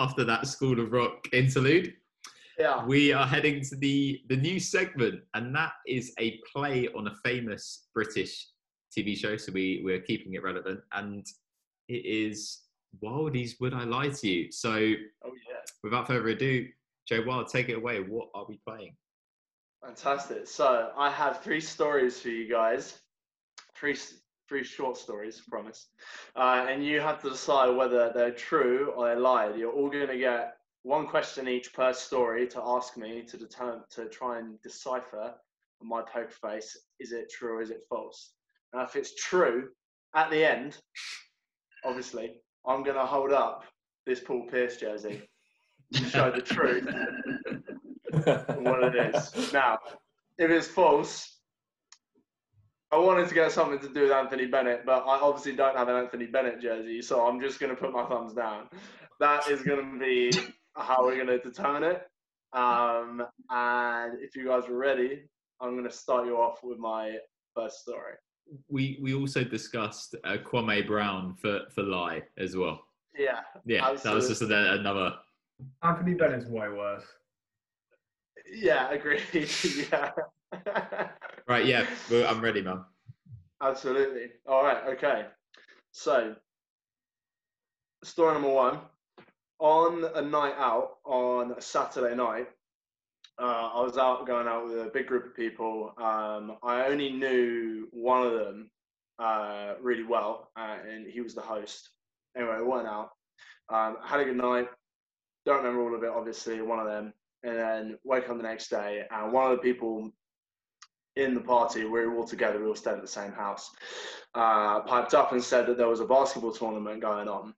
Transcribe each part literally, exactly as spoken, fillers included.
after that School of Rock interlude. Yeah. We are heading to the, the new segment, and that is a play on a famous British T V show, so we, we're keeping it relevant. And it is Wildy's Would I Lie To You? So, oh, yeah. Without further ado, Joe Wilde, take it away. What are we playing? Fantastic. So, I have three stories for you guys. Three, three short stories, promise. Uh, and you have to decide whether they're true or they're lied. You're all going to get one question each per story to ask me to determine, to try and decipher my poker face, is it true or is it false? Now, if it's true, at the end, obviously, I'm going to hold up this Paul Pierce jersey to show the truth of what it is. Now, if it's false, I wanted to get something to do with Anthony Bennett, but I obviously don't have an Anthony Bennett jersey, so I'm just going to put my thumbs down. That is going to be how we're going to determine it. Um, and if you guys are ready, I'm going to start you off with my first story. We we also discussed uh, Kwame Brown for, for lie as well. Yeah. Yeah, absolutely. That was just a, another... Anthony Bennett's way worse. Yeah, agreed. Yeah. Right, yeah. Well, I'm ready, man. Absolutely. All right, okay. So, story number one. On a night out, on a Saturday night, Uh, I was out going out with a big group of people. Um, I only knew one of them uh, really well, uh, and he was the host. Anyway, I went out, um, had a good night. Don't remember all of it, obviously, one of them. And then wake up the next day, and one of the people in the party, we were all together, we all stayed at the same house, uh, piped up and said that there was a basketball tournament going on.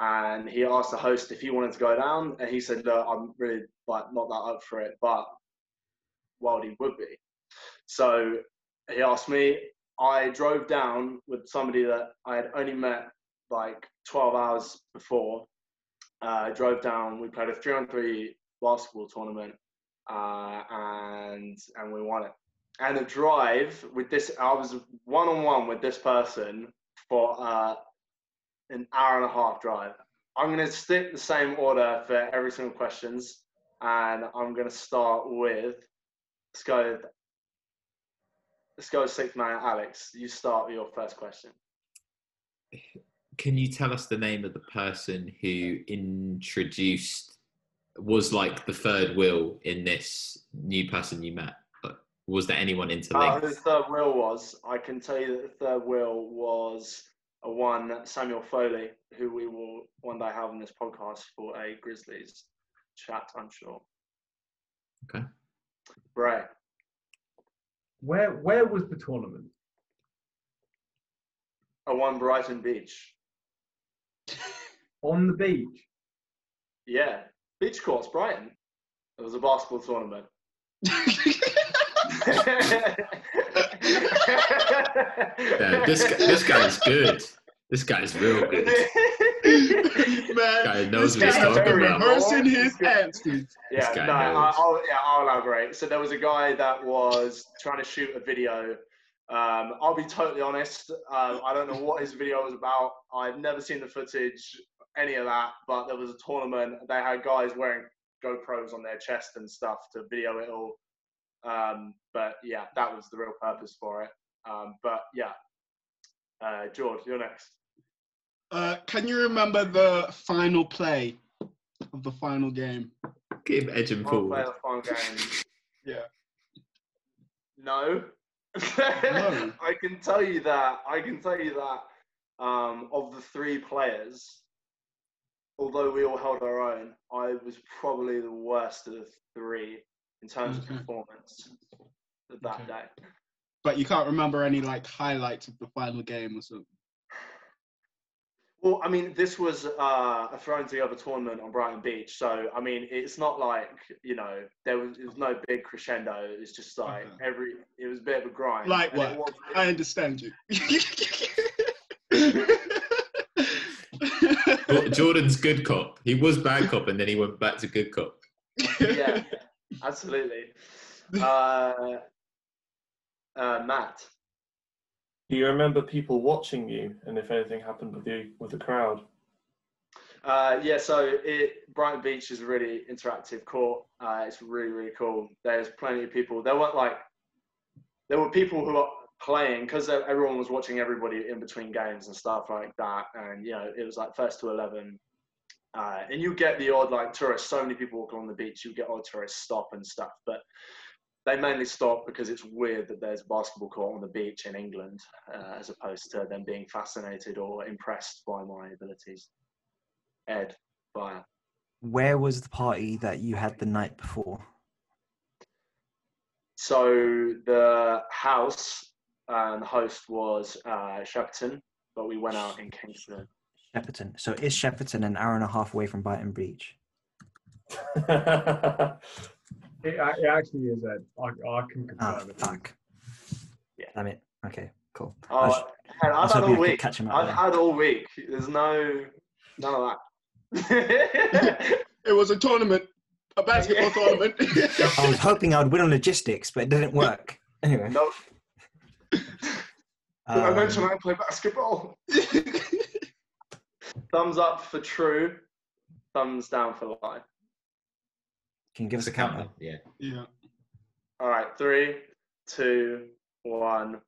And he asked the host if he wanted to go down, and he said, "Look, I'm really like not that up for it, but Wildy would be." So he asked me. I drove down with somebody that I had only met like twelve hours before. Uh, I drove down. We played a three-on-three basketball tournament, uh, and and we won it. And the drive with this, I was one-on-one with this person for Uh, an hour and a half drive. I'm going to stick the same order for every single questions, and I'm going to start with, let's go, let's go sixth man, Alex. You start with your first question. Can you tell us the name of the person who introduced, was like the third wheel in this new person you met? Was there anyone interlinked? Uh, the third wheel was, I can tell you that the third wheel was a one Samuel Foley, who we will one day have on this podcast for a Grizzlies chat, I'm sure. Okay. Right. Where where was the tournament? A one Brighton Beach. On the beach? Yeah. Beach courts, Brighton. It was a basketball tournament. Yeah, this this guy's good. This guy's real good. Man, guy knows this what he's talking about. Rehearsing his answers. Yeah, no, I, I'll, yeah, I'll elaborate. So there was a guy that was trying to shoot a video. Um, I'll be totally honest. Um, I don't know what his video was about. I've never seen the footage, any of that. But there was a tournament. They had guys wearing GoPros on their chest and stuff to video it all. Um, but yeah, that was the real purpose for it. Um, but yeah, uh, George, you're next. Uh, can you remember the final play of the final game? Give edge and pull. Play the final game. Yeah. No. No. I can tell you that. I can tell you that. Um, of the three players, although we all held our own, I was probably the worst of the three in terms okay. of performance that okay. day. But you can't remember any like highlights of the final game or something? Well, I mean, this was uh, a thrown together tournament on Brighton Beach. So, I mean, it's not like, you know, there was, there was no big crescendo. It's just like okay. every, it was a bit of a grind. Like what? Was, I understand you. Jordan's good cop. He was bad cop and then he went back to good cop. Yeah. Absolutely. Uh, uh, Matt. Do you remember people watching you and if anything happened with you with the crowd? Uh, yeah, so it, Brighton Beach is a really interactive court. Uh, it's really, really cool. There's plenty of people. There weren't like, there were people who are playing because everyone was watching everybody in between games and stuff like that. And, you know, it was like first to eleven. Uh, and you get the odd like tourists. So many people walk on the beach, you get odd tourists stop and stuff. But they mainly stop because it's weird that there's a basketball court on the beach in England, uh, as opposed to them being fascinated or impressed by my abilities. Ed, fire. Where was the party that you had the night before? So the house and the host was uh, Shepperton, but we went out in Kingston. Shepperton. So is Shepperton an hour and a half away from Brighton Beach? It, it actually is, Ed. I, I can confirm oh, it. Fuck. Yeah. Damn it. Okay, cool. Oh, sh- I've, I've had all week. I've there. had all week. There's no, none of that. It was a tournament, a basketball tournament. I was hoping I'd win on logistics, but it didn't work. Anyway. Nope. Did um, I mention I play basketball? Thumbs up for true. Thumbs down for lie. Can you give us a countdown? Yeah. Yeah. All right. Three, two, one.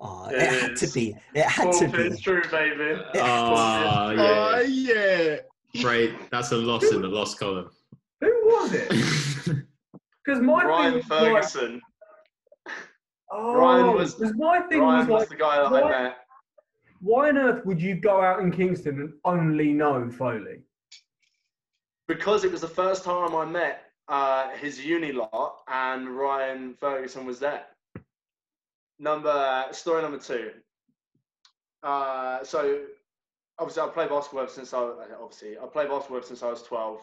Oh, it, it had to be. It had to be. It's true, baby. Oh, yeah. Oh, yeah. Great. That's a loss in the loss column. Who was it? Because my Ryan thing was Ferguson. Like, oh, Ryan was. Because my thing Ryan was, was like, the guy that why, I met. Why on earth would you go out in Kingston and only know Foley? Because it was the first time I met uh, his uni lot, and Ryan Ferguson was there. Number story number two. Uh, so obviously I played basketball since I obviously I played basketball since I was twelve.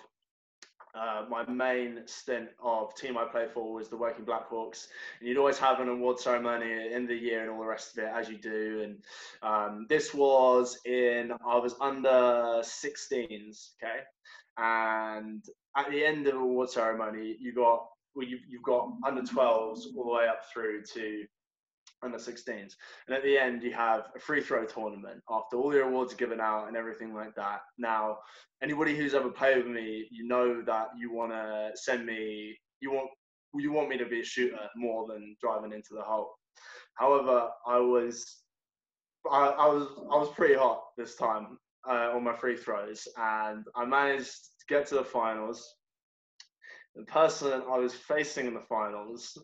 Uh, my main stint of team I played for was the Woking Blackhawks, and you'd always have an award ceremony in the year and all the rest of it, as you do. And um, this was in I was under sixteens, okay. And at the end of the award ceremony, you got well, you've, you've got under twelves all the way up through to under sixteens, and at the end you have a free throw tournament after all the awards are given out and everything like that. Now, anybody who's ever played with me, you know that you want to send me, you want you want me to be a shooter more than driving into the hole. However, I was I, I was I was pretty hot this time. Uh, on my free throws, and I managed to get to the finals. The person I was facing in the finals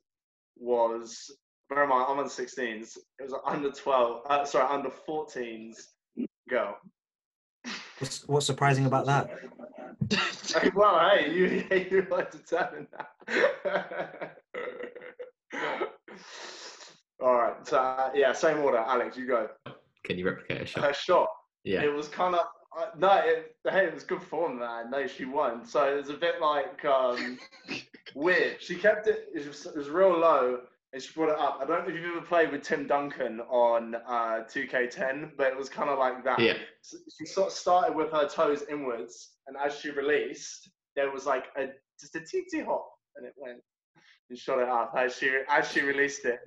was, where am I? I'm under sixteens. It was an under twelve. Uh, sorry, under fourteens girl. What's, what's surprising about that? Like, well, hey, you you like to determine that. All right. So uh, yeah, same order. Alex, you go. Can you replicate a shot? A shot. Yeah. It was kind of uh, no. It, hey, it was good form, man. No, she won. So it was a bit like um, weird. She kept it. It was, it was real low, and she brought it up. I don't know if you've ever played with Tim Duncan on uh, two K ten, but it was kind of like that. Yeah. So she sort of started with her toes inwards, and as she released, there was like a just a tee hop, and it went and shot it up as she as she released it.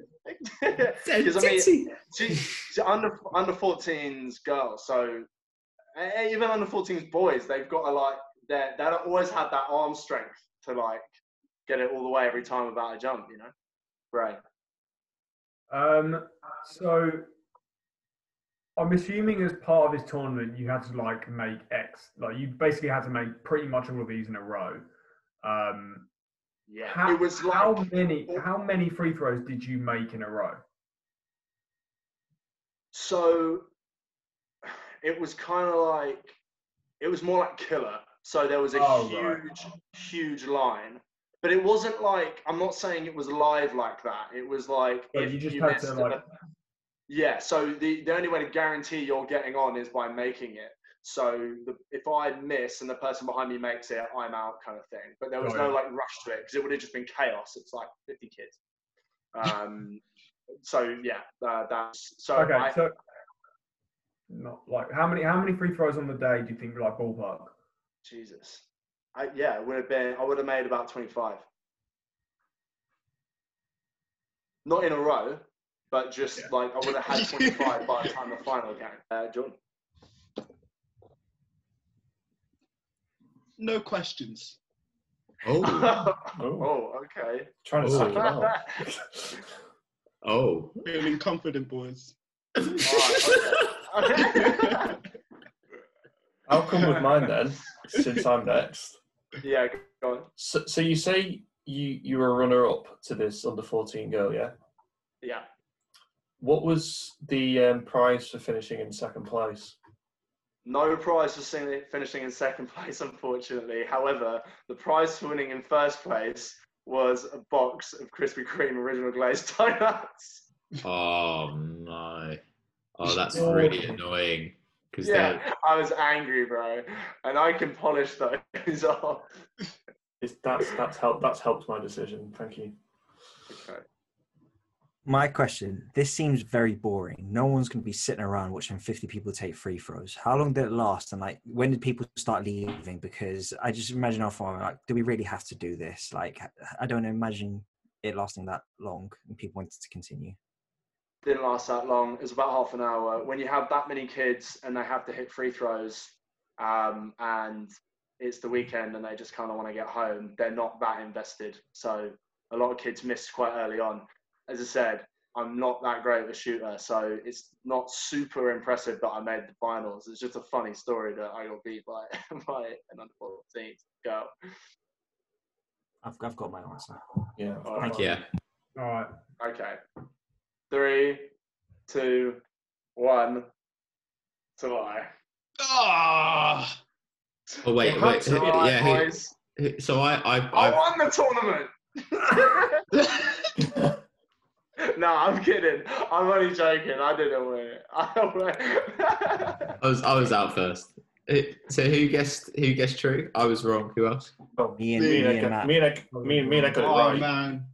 Because I mean, she, she's under under fourteens girls, so even under fourteens boys, they've got to like they they don't always have that arm strength to like get it all the way every time about a jump, you know. Right. Um. So I'm assuming as part of this tournament, you had to like make X, like you basically had to make pretty much all of these in a row. Um. Yeah. How, it was like, how many how many free throws did you make in a row? So it was kind of like it was more like killer. So there was a oh, huge, right. huge line, but it wasn't like I'm not saying it was live like that. It was like so if you just you had to like. A, yeah. So the the only way to guarantee you're getting on is by making it. So the, if I miss and the person behind me makes it, I'm out kind of thing. But there was oh, yeah. no like rush to it because it would have just been chaos. It's like fifty kids. Um, so yeah, uh, that's so. Okay, I, so not like how many how many free throws on the day do you think like ballpark? Jesus, I, yeah, it would have been. I would have made about twenty-five. Not in a row, but just yeah. like I would have had twenty-five by the time the final game. Uh, Jordan. no questions. Oh, oh, okay. Trying to suck it up. Oh, feeling confident, boys. All right, okay. Okay. I'll come with mine then, since I'm next. Yeah, go on. So, so you say you you were a runner-up to this under fourteen girl, yeah? Yeah. What was the um, prize for finishing in second place? No prize for finishing in second place, unfortunately. However, the prize for winning in first place was a box of Krispy Kreme original glazed donuts. Oh, no. Oh, that's really annoying. Cause yeah, they're... I was angry, bro. And I can polish those off. It's, that's, that's, helped, that's helped my decision. Thank you. Okay. My question, this seems very boring. No one's going to be sitting around watching fifty people take free throws. How long did it last? And, like, when did people start leaving? Because I just imagine how far, like, do we really have to do this? Like, I don't imagine it lasting that long and people wanted to continue. Didn't last that long. It was about half an hour. When you have that many kids and they have to hit free throws um, and it's the weekend and they just kind of want to get home, they're not that invested. So a lot of kids missed quite early on. As I said, I'm not that great of a shooter, so it's not super impressive that I made the finals. It's just a funny story that I got beat by, by an under fourteen girl. I've, I've got my answer. Yeah. All right. Yeah. All right. Okay. Three, two, one. July. Ah. Oh. oh wait, wait. July, yeah. Boys. Hey, so I, I, I, I won the tournament. No, I'm kidding. I'm only joking. I didn't win it. I, win. I was I was out first. It, so who guessed who guessed true? I was wrong. Who else? Oh, me and me, me and I, me and I, me and, me and I got it right. Oh man,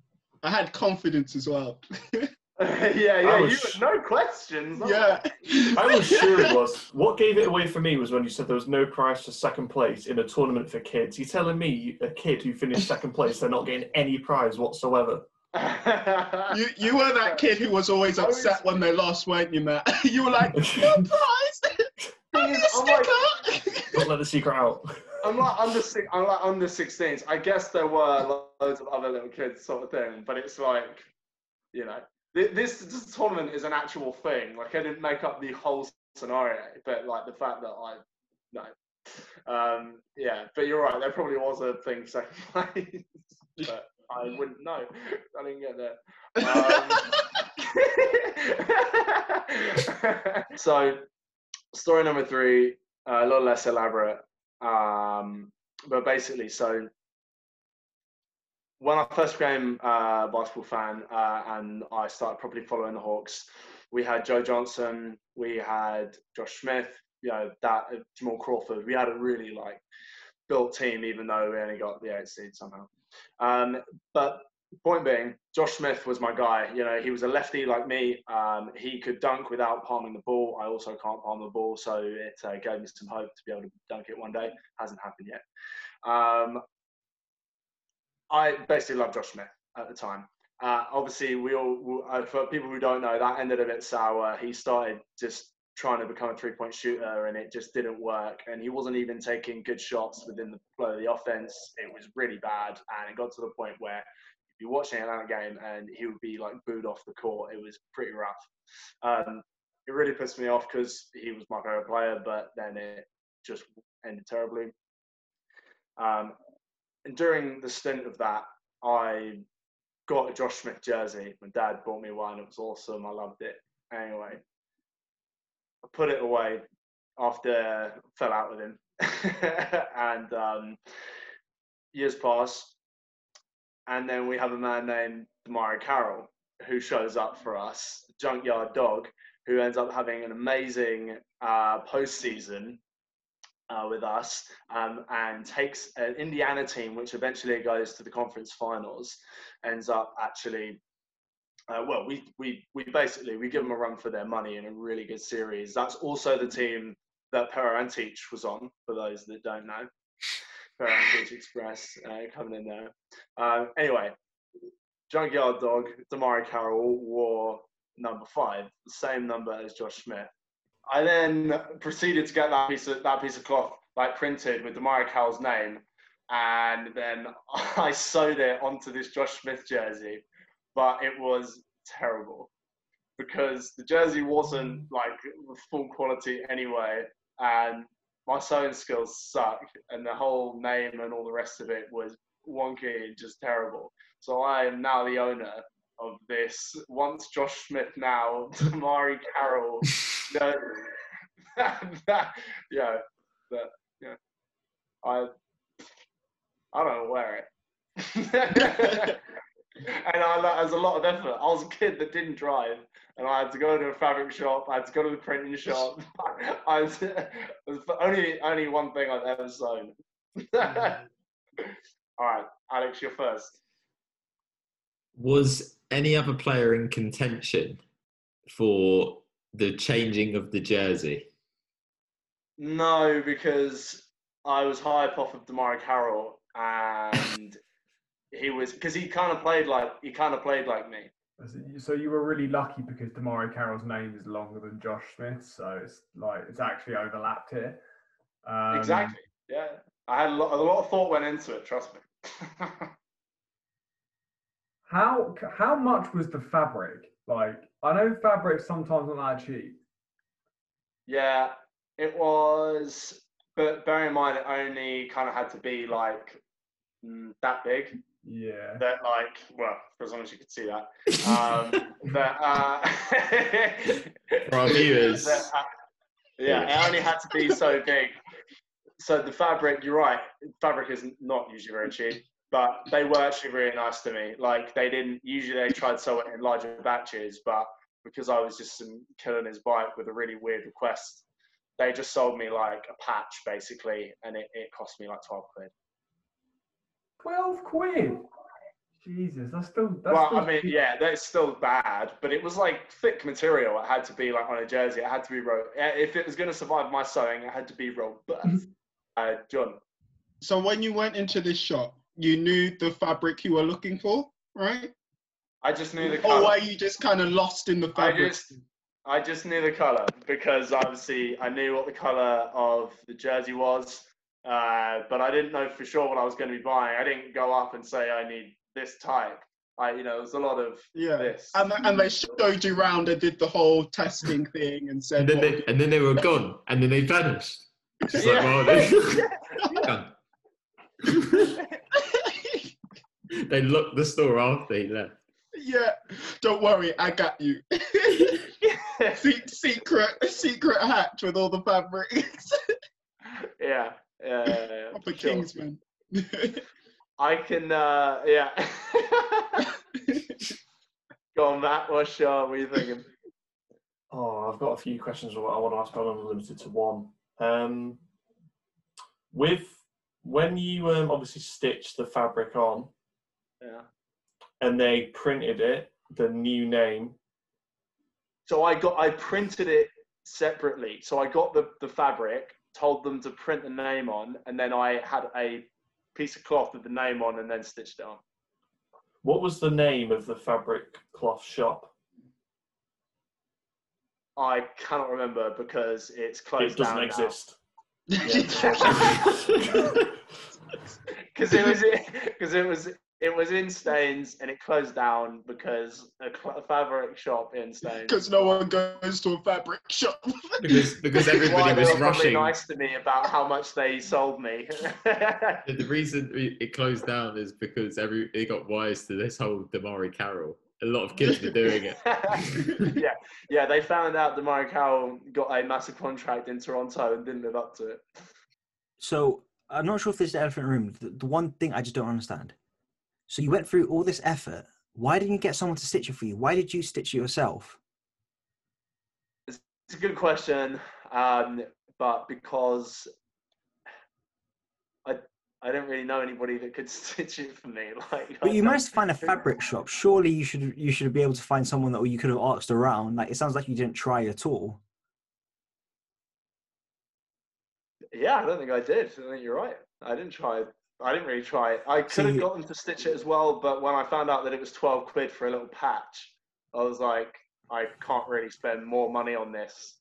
I had confidence as well. yeah, yeah. You sh- no questions. Yeah, I was sure it was. What gave it away for me was when you said there was no prize for second place in a tournament for kids. You're telling me a kid who finished second place, they're not getting any prize whatsoever. you you were that kid who was always upset when they lost, weren't you, Matt? You were like, no prize! I'm a sticker! Don't let the secret out. I'm like under six, I'm like under sixteens. I guess there were loads of other little kids sort of thing, but it's like, you know, this, this tournament is an actual thing. Like, I didn't make up the whole scenario, but like the fact that I, no. Um, yeah, but you're right, there probably was a thing second place. But I wouldn't know. I didn't get that. Um, so, story number three, uh, a lot less elaborate. Um, but basically, so when I first became a basketball fan uh, and I started properly following the Hawks, we had Joe Johnson, we had Josh Smith, you know, that uh, Jamal Crawford. We had a really like built team, even though we only got the eight seed somehow. Um, but point being, Josh Smith was my guy. You know, he was a lefty like me. Um, he could dunk without palming the ball. I also can't palm the ball, so it uh, gave me some hope to be able to dunk it one day. Hasn't happened yet. Um, I basically loved Josh Smith at the time. Uh, obviously, we all uh, for people who don't know, that ended a bit sour. He started just trying to become a three-point shooter, and it just didn't work. And he wasn't even taking good shots within the flow of the offense. It was really bad, and it got to the point where if you're watching an Atlanta game and he would be like booed off the court. It was pretty rough. Um, it really pissed me off because he was my favorite player, but then it just ended terribly. Um, and during the stint of that, I got a Josh Smith jersey. My dad bought me one. It was awesome. I loved it. Anyway, I put it away after I fell out with him. and um, years pass. And then we have a man named DeMarre Carroll who shows up for us, junkyard dog, who ends up having an amazing uh, postseason uh, with us um, and takes an Indiana team, which eventually goes to the conference finals, ends up actually... Uh, well, we we we basically, we give them a run for their money in a really good series. That's also the team that Peranteic was on, for those that don't know. Peranteic Express uh, coming in there. Um, anyway, junkyard dog, DeMarre Carroll wore number five, the same number as Josh Smith. I then proceeded to get that piece of, that piece of cloth like printed with DeMarre Carroll's name, and then I sewed it onto this Josh Smith jersey, but it was terrible because the jersey wasn't like full quality anyway, and my sewing skills sucked, and the whole name and all the rest of it was wonky and just terrible. So I am now the owner of this once Josh Smith, now DeMarre Carroll. No, that, yeah, but yeah, I I don't wear it. And I, that was a lot of effort. I was a kid that didn't drive, and I had to go to a fabric shop. I had to go to the printing shop. I was, it was the only only one thing I've ever sewn. All right, Alex, you're first. Was any other player in contention for the changing of the jersey? No, because I was high up off of DeMarre Carroll, and he was because he kind of played like he kind of played like me. So you were really lucky because DeMarre Carroll's name is longer than Josh Smith's, so it's like it's actually overlapped here. Um, exactly. Yeah, I had a lot, a lot of thought went into it. Trust me. How how much was the fabric? Like, I know fabric's sometimes not that cheap. Yeah, it was, but bear in mind it only kind of had to be like mm, that big. Yeah. That like, well, for as long as you could see that. Um, that uh, for our viewers. That, uh, yeah, yeah, it only had to be so big. So the fabric, you're right, fabric is not usually very cheap. But they were actually really nice to me. Like, they didn't, usually they tried to sell it in larger batches, but because I was just some killing his bike with a really weird request, they just sold me like a patch basically, and it, it cost me like twelve quid. twelve quid? Jesus, that's still, that's well, still I mean, cheap. Yeah, that's still bad, but it was like thick material. It had to be like on a jersey. It had to be, ro- if it was going to survive my sewing, it had to be robust. uh, John. So when you went into this shop, you knew the fabric you were looking for, right? I just knew the colour. Or were you just kind of lost in the fabric? I just, I just knew the colour because obviously I knew what the colour of the jersey was, uh, but I didn't know for sure what I was going to be buying. I didn't go up and say, I need this type. I, you know, there's a lot of yeah. this. And, and they showed you round and did the whole testing thing and said... And then, they, and then they were gone, and then they vanished. Just yeah. like, well, they're They locked the store after he left. Yeah, don't worry, I got you. Se- secret, secret hatch with all the fabrics. yeah, yeah, yeah, yeah. Proper sure. Kingsman. I can, uh, yeah. Go on, Matt. What's your? What are you thinking? Oh, I've got a few questions I want to ask, but I'm limited to one. Um, with when you um, obviously stitched the fabric on. Yeah. And they printed it, the new name. So I got, I printed it separately. So I got the, the fabric, told them to print the name on, and then I had a piece of cloth with the name on and then stitched it on. What was the name of the fabric cloth shop? I cannot remember because it's closed down now. It doesn't exist. Because it was, because it was, It was in Staines, and it closed down because a cl- fabric shop in Staines. Because no one goes to a fabric shop. because, because everybody was rushing. They were probably nice to me about how much they sold me. The reason it closed down is because every it got wise to this whole DeMarre Carroll. A lot of kids were doing it. yeah, yeah. They found out DeMarre Carroll got a massive contract in Toronto and didn't live up to it. So I'm not sure if this is the elephant in the room. The, the one thing I just don't understand. So you went through all this effort. Why didn't you get someone to stitch it for you? Why did you stitch it yourself? It's a good question, um, but because I I don't really know anybody that could stitch it for me. Like, but I you managed to find a fabric shop. Surely you should you should be able to find someone that you could have asked around. Like, it sounds like you didn't try at all. Yeah, I don't think I did. I think you're right. I didn't try. I didn't really try it. I could have got them to stitch it as well, but when I found out that it was twelve quid for a little patch, I was like, I can't really spend more money on this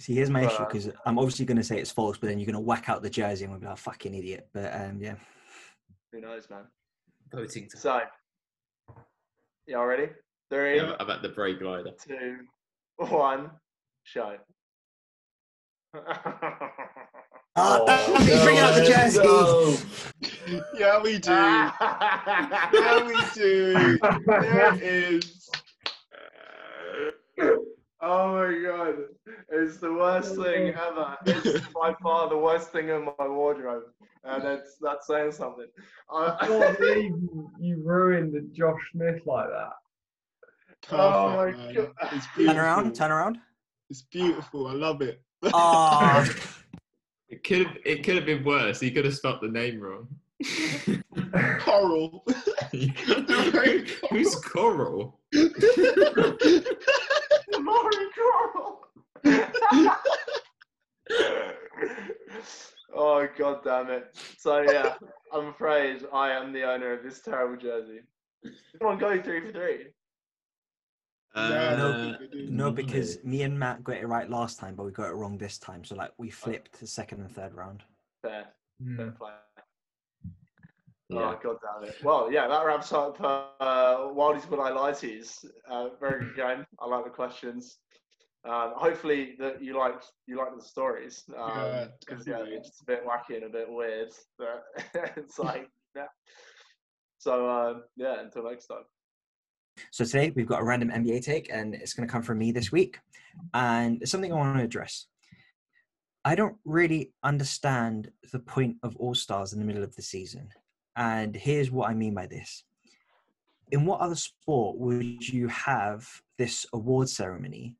See, here's my but, issue, because I'm obviously going to say it's false, but then you're going to whack out the jersey and we'll be like, fucking idiot. But um, yeah. Who knows, man? Voting time. So, y'all ready? Three. Yeah, I'm at the Bray glider. Two, one, show. Oh, oh, he's no, bringing out the jersey. No. Yeah, we do. Yeah, we do. There it is. Oh my god, it's the worst thing ever. It's by far the worst thing in my wardrobe, and it's that's saying something. I can't believe you ruined the Josh Smith like that. Oh my man. god! It's turn around, turn around. It's beautiful. I love it. Oh. It could have, it could have been worse. He could have spelled the name wrong. Coral. Who's Coral? DeMarre Carroll. Oh god damn it. So yeah, I'm afraid I am the owner of this terrible jersey. Come on, go three for three. Uh, no, no, because me and Matt got it right last time, but we got it wrong this time. So, like, we flipped the second and third round. Fair. Fair play. Yeah. Oh, God damn it. Well, yeah, that wraps up uh, Wildy's Would I Lie To You. Uh, very good game. I like the questions. Um, hopefully that you liked you liked the stories. Because, um, yeah, yeah, it's a bit wacky and a bit weird. But it's like, yeah. So, uh, yeah, until next time. So today we've got a random N B A take, and it's going to come from me this week. And it's something I want to address. I don't really understand the point of All-Stars in the middle of the season. And here's what I mean by this. In what other sport would you have this award ceremony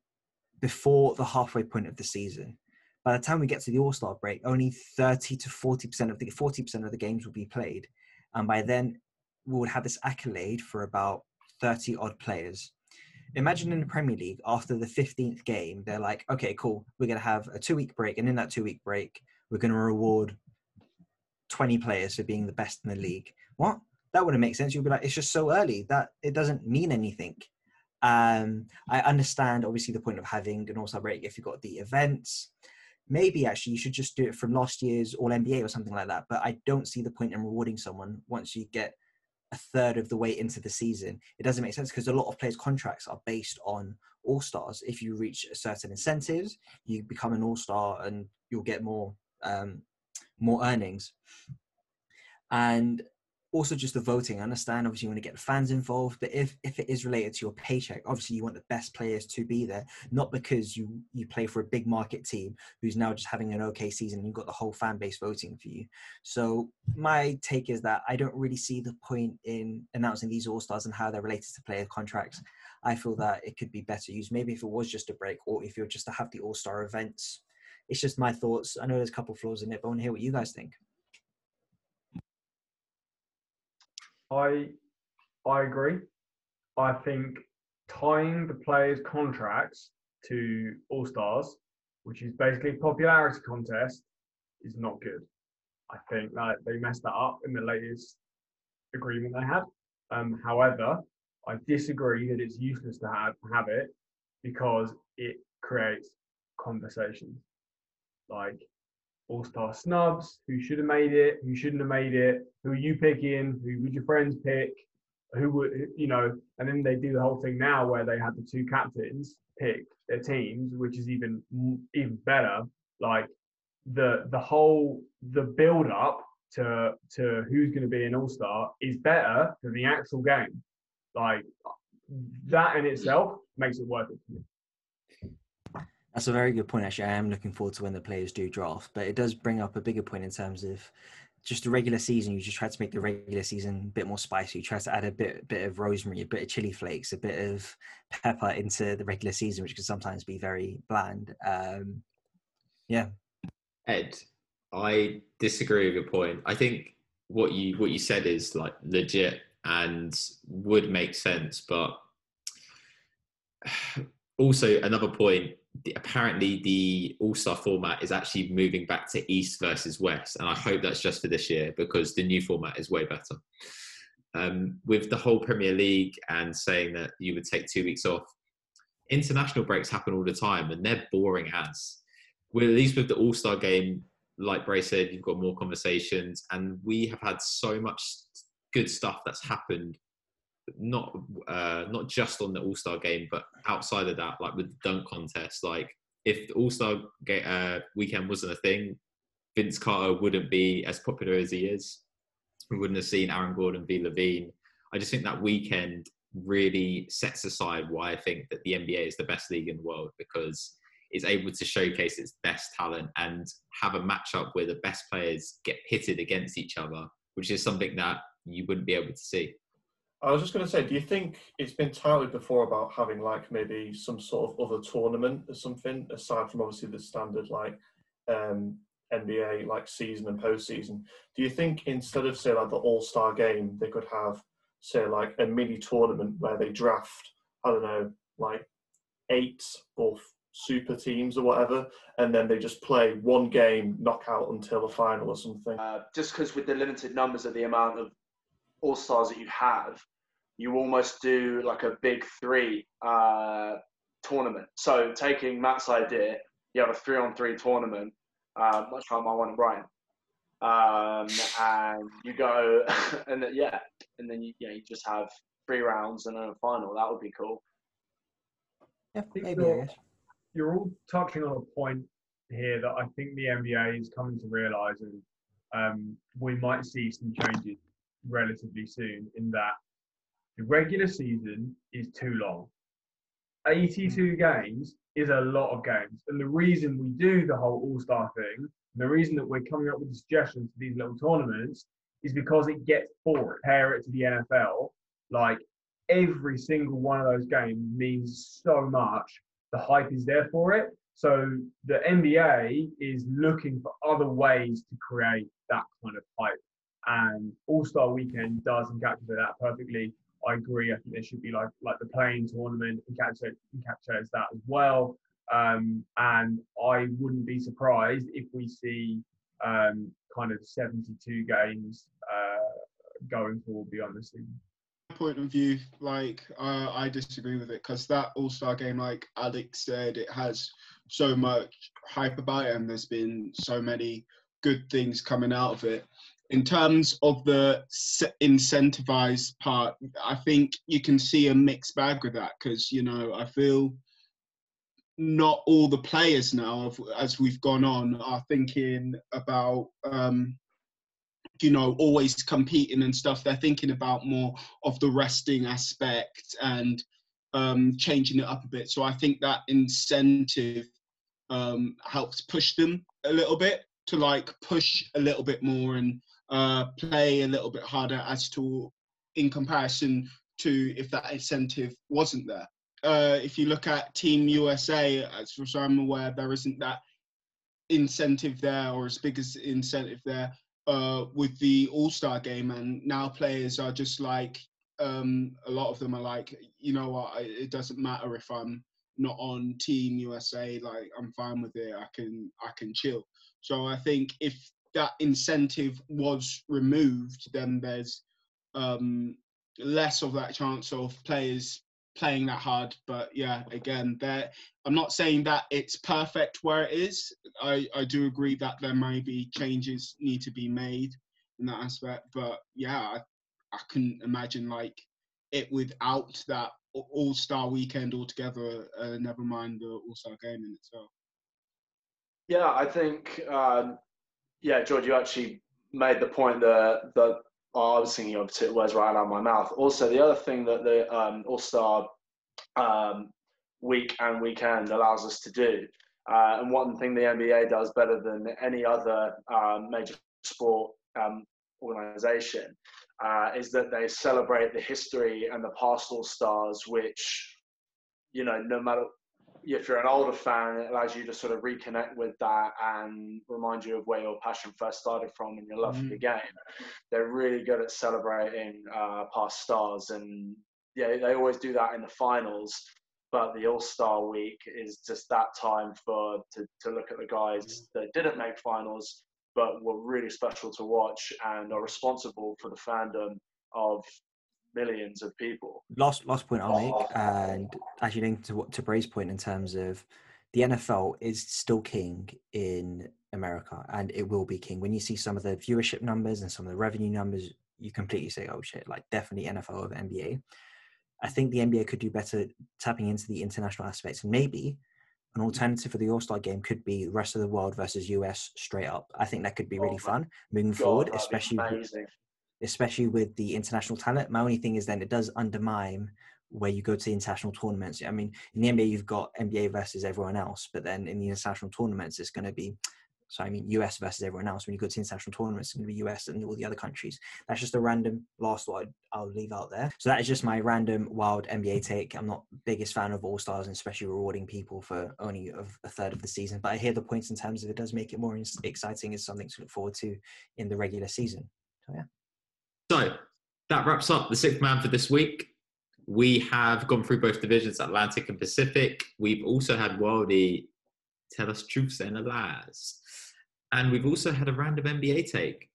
before the halfway point of the season? By the time we get to the All-Star break, only thirty to forty percent of the forty percent of the games will be played. And by then we would have this accolade for about thirty odd players. Imagine in the Premier League, after the fifteenth game, they're like, okay, cool, we're going to have a two week break. And in that two week break, we're going to reward twenty players for being the best in the league. What? That wouldn't make sense. You'd be like, it's just so early that it doesn't mean anything. Um, I understand, obviously, the point of having an all-star break if you've got the events. Maybe actually you should just do it from last year's All N B A or something like that. But I don't see the point in rewarding someone once you get a third of the way into the season. It doesn't make sense because a lot of players' contracts are based on all-stars. If you reach a certain incentives, you become an all-star and you'll get more um, more earnings. And also just the voting. I understand, obviously, you want to get the fans involved, but if, if it is related to your paycheck, obviously you want the best players to be there, not because you, you play for a big market team who's now just having an okay season and you've got the whole fan base voting for you. So my take is that I don't really see the point in announcing these all-stars and how they're related to player contracts. I feel that it could be better used. Maybe if it was just a break or if you're just to have the all-star events. It's just my thoughts. I know there's a couple of flaws in it, but I want to hear what you guys think. I I agree. I think tying the players' contracts to All-Stars, which is basically a popularity contest, is not good. I think that they messed that up in the latest agreement they had. Um, however, I disagree that it's useless to have, have it because it creates conversation. Like, all-star snubs, who should have made it, who shouldn't have made it, who are you picking, who would your friends pick, who would, you know, and then they do the whole thing now where they had the two captains pick their teams, which is even even better. Like the the whole, the build-up to, to who's going to be an all-star is better than the actual game. Like that in itself makes it worth it to me. That's a very good point, actually. I am looking forward to when the players do draft, but it does bring up a bigger point in terms of just the regular season. You just try to make the regular season a bit more spicy. You try to add a bit, bit of rosemary, a bit of chili flakes, a bit of pepper into the regular season, which can sometimes be very bland. Um, yeah. Ed, I disagree with your point. I think what you what you said is like legit and would make sense, but also another point. The, apparently the All-Star format is actually moving back to East versus West, and I hope that's just for this year because the new format is way better. Um, with the whole Premier League and saying that you would take two weeks off, international breaks happen all the time and they're boring as with at least with the All-Star game, like Bray said, you've got more conversations, and we have had so much good stuff that's happened, not uh, not just on the All-Star game, but outside of that, like with the dunk contest. Like, if the All-Star game, uh, weekend wasn't a thing, Vince Carter wouldn't be as popular as he is. We wouldn't have seen Aaron Gordon v. Levine. I just think that weekend really sets aside why I think that the N B A is the best league in the world, because it's able to showcase its best talent and have a matchup where the best players get pitted against each other, which is something that you wouldn't be able to see. I was just going to say, do you think it's been touted before about having like maybe some sort of other tournament or something, aside from obviously the standard like um, N B A like season and postseason? Do you think instead of say like the All-Star game, they could have say like a mini tournament where they draft, I don't know, like eight or super teams or whatever, and then they just play one game knockout until the final or something? Uh, just because with the limited numbers of the amount of All-Stars that you have, you almost do like a big three uh, tournament. So taking Matt's idea, you have a three-on-three tournament, uh, much like my one in Brighton. Um, and you go, and then, yeah, and then you, yeah, you just have three rounds and then a final. That would be cool. Yeah, maybe. You're, you're all touching on a point here that I think the N B A is coming to realise, and um, we might see some changes relatively soon, in that the regular season is too long. eighty-two games is a lot of games, and the reason we do the whole All-Star thing, the reason that we're coming up with suggestions for these little tournaments, is because it gets boring. Compare it to the N F L, like every single one of those games means so much. The hype is there for it. So the N B A is looking for other ways to create that kind of hype. And All-Star Weekend does encapsulate that perfectly. I agree. I think there should be like like the playing tournament encapsulates encapsulates that as well. Um, and I wouldn't be surprised if we see um, kind of seventy-two games uh, going forward beyond the season. Point of view, like uh, I disagree with it, because that All-Star game, like Alex said, it has so much hype about it, and there's been so many good things coming out of it. In terms of the incentivized part, I think you can see a mixed bag with that, because, you know, I feel not all the players now, as we've gone on, are thinking about, um, you know, always competing and stuff. They're thinking about more of the resting aspect and um, changing it up a bit. So I think that incentive um, helps push them a little bit to, like, push a little bit more and Uh, play a little bit harder, as to in comparison to if that incentive wasn't there. Uh, if you look at Team U S A, as far as I'm aware, there isn't that incentive there, or as big as incentive there uh, with the All-Star game, and now players are just like, um, a lot of them are like, you know what, it doesn't matter if I'm not on Team U S A, like, I'm fine with it, I can I can chill. So I think if that incentive was removed, then there's um, less of that chance of players playing that hard. But yeah, again, there, I'm not saying that it's perfect where it is. I, I do agree that there may be changes need to be made in that aspect. But yeah, I, I couldn't imagine like it without that All-Star weekend altogether, uh, never mind the All-Star game in itself. Yeah, I think... Um... Yeah, George, you actually made the point that, that oh, I was thinking of two words right out of my mouth. Also, the other thing that the um, All-Star um, week and weekend allows us to do, uh, and one thing the N B A does better than any other um, major sport um, organisation, uh, is that they celebrate the history and the past All-Stars, which, you know, no matter... if you're an older fan, it allows you to sort of reconnect with that and remind you of where your passion first started from and your love mm. for the game. They're really good at celebrating uh, past stars, and yeah, they always do that in the finals. But the All-Star week is just that time for to, to look at the guys that didn't make finals but were really special to watch and are responsible for the fandom of millions of people. Last last point I'll make, and actually linked to, to Bray's point in terms of the N F L is still king in America, and it will be king. When you see some of the viewership numbers and some of the revenue numbers, you completely say, oh shit, like definitely N F L over N B A. I think the N B A could do better tapping into the international aspects. And maybe an alternative for the All-Star game could be the rest of the world versus U S straight up. I think that could be really oh, fun moving God, forward, especially with, especially with the international talent. My only thing is then it does undermine where you go to the international tournaments. I mean, in the N B A, you've got N B A versus everyone else, but then in the international tournaments, it's going to be, so I mean, U S versus everyone else. When you go to international tournaments, it's going to be U S and all the other countries. That's just a random last thought I'll leave out there. So that is just my random wild N B A take. I'm not the biggest fan of All-Stars and especially rewarding people for only a third of the season, but I hear the points in terms of it does make it more exciting. It's something to look forward to in the regular season. So, yeah. So that wraps up the sixth man for this week. We have gone through both divisions, Atlantic and Pacific. We've also had Wildy tell us truths and lies. And we've also had a random N B A take.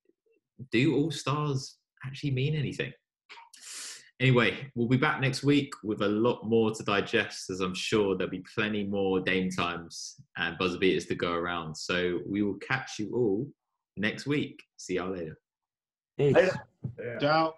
Do All-Stars actually mean anything? Anyway, we'll be back next week with a lot more to digest, as I'm sure there'll be plenty more Dame times and buzzer beaters to go around. So we will catch you all next week. See y'all later. Peace. Later. Yeah. Ciao.